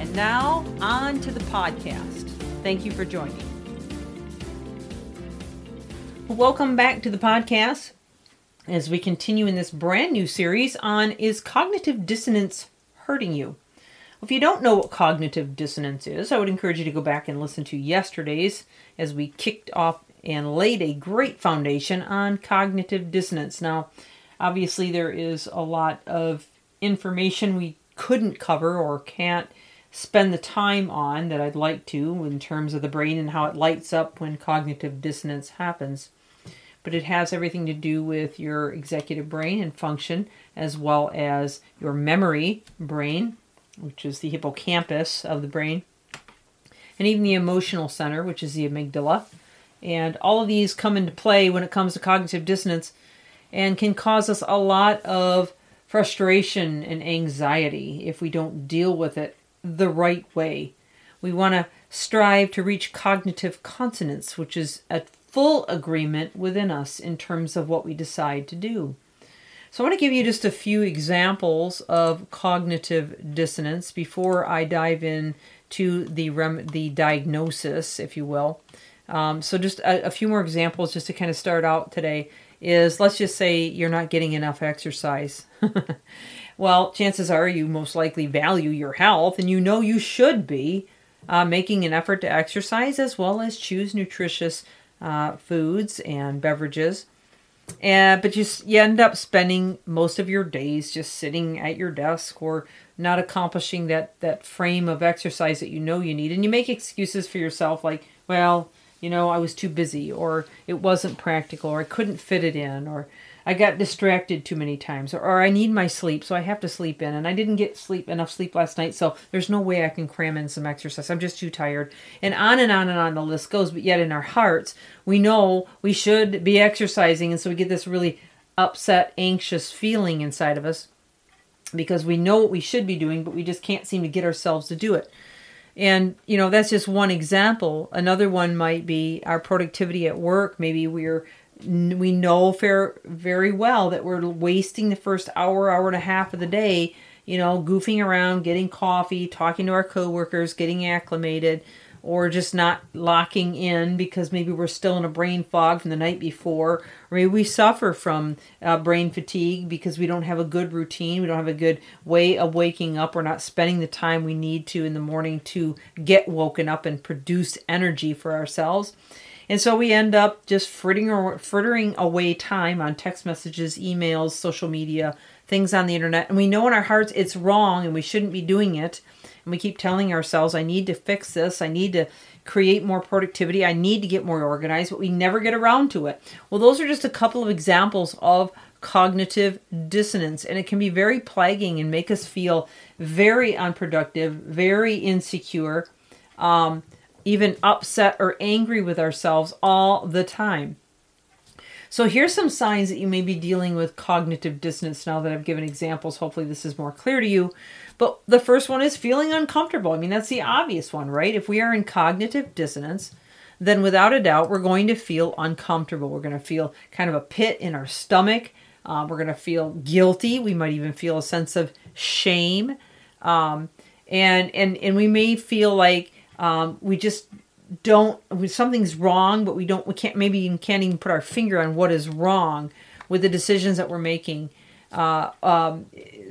And now, on to the podcast. Thank you for joining. Welcome back to the podcast as we continue in this brand new series on Is Cognitive Dissonance Hurting You? If you don't know what cognitive dissonance is, I would encourage you to go back and listen to yesterday's as we kicked off and laid a great foundation on cognitive dissonance. Now, obviously, there is a lot of information we couldn't cover or can't spend the time on that I'd like to in terms of the brain and how it lights up when cognitive dissonance happens. But it has everything to do with your executive brain and function, as well as your memory brain, which is the hippocampus of the brain, and even the emotional center, which is the amygdala. And all of these come into play when it comes to cognitive dissonance and can cause us a lot of frustration and anxiety if we don't deal with it the right way. We want to strive to reach cognitive consonance, which is a full agreement within us in terms of what we decide to do. So I want to give you just a few examples of cognitive dissonance before I dive in to the diagnosis, if you will. So just a few more examples just to kind of start out today is, let's just say you're not getting enough exercise. Well, chances are you most likely value your health, and you know you should be making an effort to exercise as well as choose nutritious foods and beverages. But you end up spending most of your days just sitting at your desk or not accomplishing that frame of exercise that you know you need. And you make excuses for yourself like, well, you know, I was too busy, or it wasn't practical, or I couldn't fit it in, or I got distracted too many times, or I need my sleep, so I have to sleep in, and I didn't get enough sleep last night, so there's no way I can cram in some exercise. I'm just too tired. And on and on and on the list goes, but yet in our hearts, we know we should be exercising, and so we get this really upset, anxious feeling inside of us because we know what we should be doing, but we just can't seem to get ourselves to do it. And, you know, that's just one example. Another one might be our productivity at work. Maybe we know very well that we're wasting the first hour and a half of the day, you know, goofing around, getting coffee, talking to our coworkers, getting acclimated, or just not locking in because maybe we're still in a brain fog from the night before. Or maybe we suffer from brain fatigue because we don't have a good routine. We don't have a good way of waking up. We're not spending the time we need to in the morning to get woken up and produce energy for ourselves. And so we end up just frittering away time on text messages, emails, social media, things on the internet. And we know in our hearts it's wrong and we shouldn't be doing it. And we keep telling ourselves, I need to fix this. I need to create more productivity. I need to get more organized, but we never get around to it. Well, those are just a couple of examples of cognitive dissonance. And it can be very plaguing and make us feel very unproductive, very insecure, even upset or angry with ourselves all the time. So here's some signs that you may be dealing with cognitive dissonance now that I've given examples. Hopefully this is more clear to you. But the first one is feeling uncomfortable. I mean, that's the obvious one, right? If we are in cognitive dissonance, then without a doubt, we're going to feel uncomfortable. We're going to feel kind of a pit in our stomach. We're going to feel guilty. We might even feel a sense of shame. And we may feel like, something's wrong, but we can't even put our finger on what is wrong with the decisions that we're making.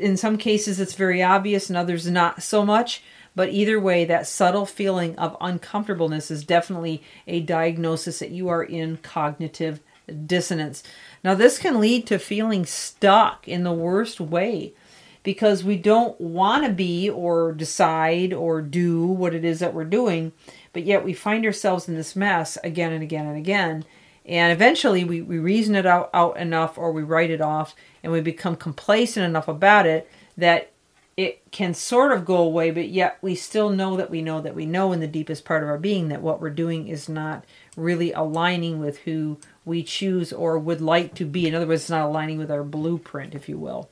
In some cases it's very obvious, in others not so much, but either way, that subtle feeling of uncomfortableness is definitely a diagnosis that you are in cognitive dissonance. Now this can lead to feeling stuck in the worst way, because we don't want to be or decide or do what it is that we're doing, but yet we find ourselves in this mess again and again and again. And eventually we reason it out enough, or we write it off, and we become complacent enough about it that it can sort of go away, but yet we still know in the deepest part of our being that what we're doing is not really aligning with who we choose or would like to be. In other words, it's not aligning with our blueprint, if you will.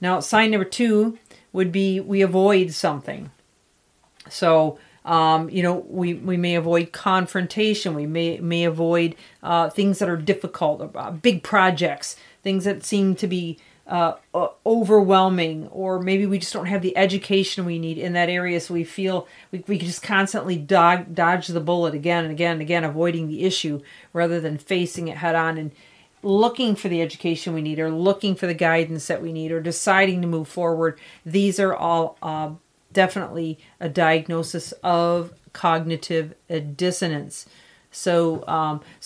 Now, sign number 2 would be we avoid something. So, we may avoid confrontation. We may avoid things that are difficult, big projects, things that seem to be overwhelming, or maybe we just don't have the education we need in that area, so we feel we can just constantly dodge the bullet again and again and again, avoiding the issue rather than facing it head on and looking for the education we need, or looking for the guidance that we need, or deciding to move forward. These are all definitely a diagnosis of cognitive dissonance. So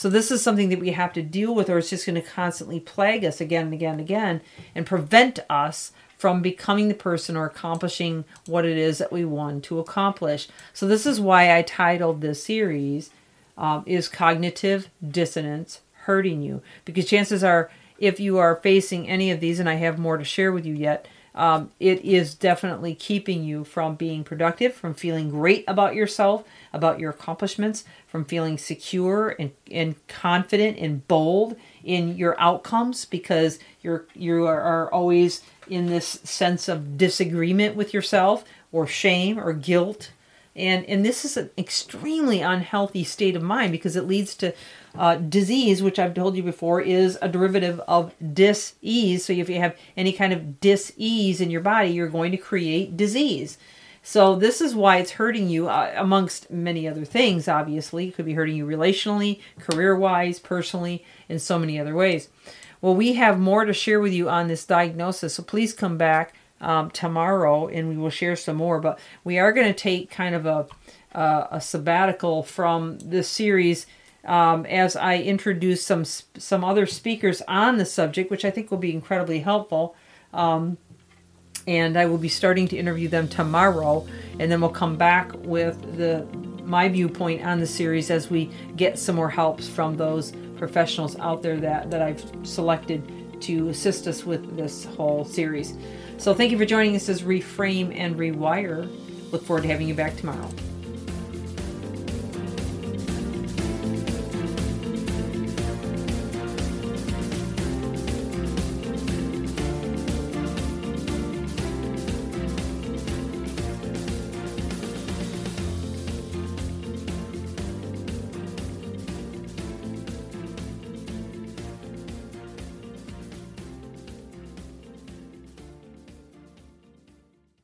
this is something that we have to deal with, or it's just going to constantly plague us again and again and again and prevent us from becoming the person or accomplishing what it is that we want to accomplish. So this is why I titled this series, Is Cognitive Dissonance Hurting You? Because chances are, if you are facing any of these, and I have more to share with you yet, it is definitely keeping you from being productive, from feeling great about yourself, about your accomplishments, from feeling secure and confident and bold in your outcomes, because you are always in this sense of disagreement with yourself, or shame or guilt. And this is an extremely unhealthy state of mind, because it leads to disease, which I've told you before is a derivative of dis-ease. So if you have any kind of dis-ease in your body, you're going to create disease. So this is why it's hurting you, amongst many other things, obviously. It could be hurting you relationally, career-wise, personally, in so many other ways. Well, we have more to share with you on this diagnosis, so please come back tomorrow, and we will share some more. But we are going to take kind of a sabbatical from this series as I introduce some other speakers on the subject, which I think will be incredibly helpful. And I will be starting to interview them tomorrow, and then we'll come back with my viewpoint on the series as we get some more helps from those professionals out there that I've selected to assist us with this whole series. So thank you for joining us as Reframe and Rewire. Look forward to having you back tomorrow.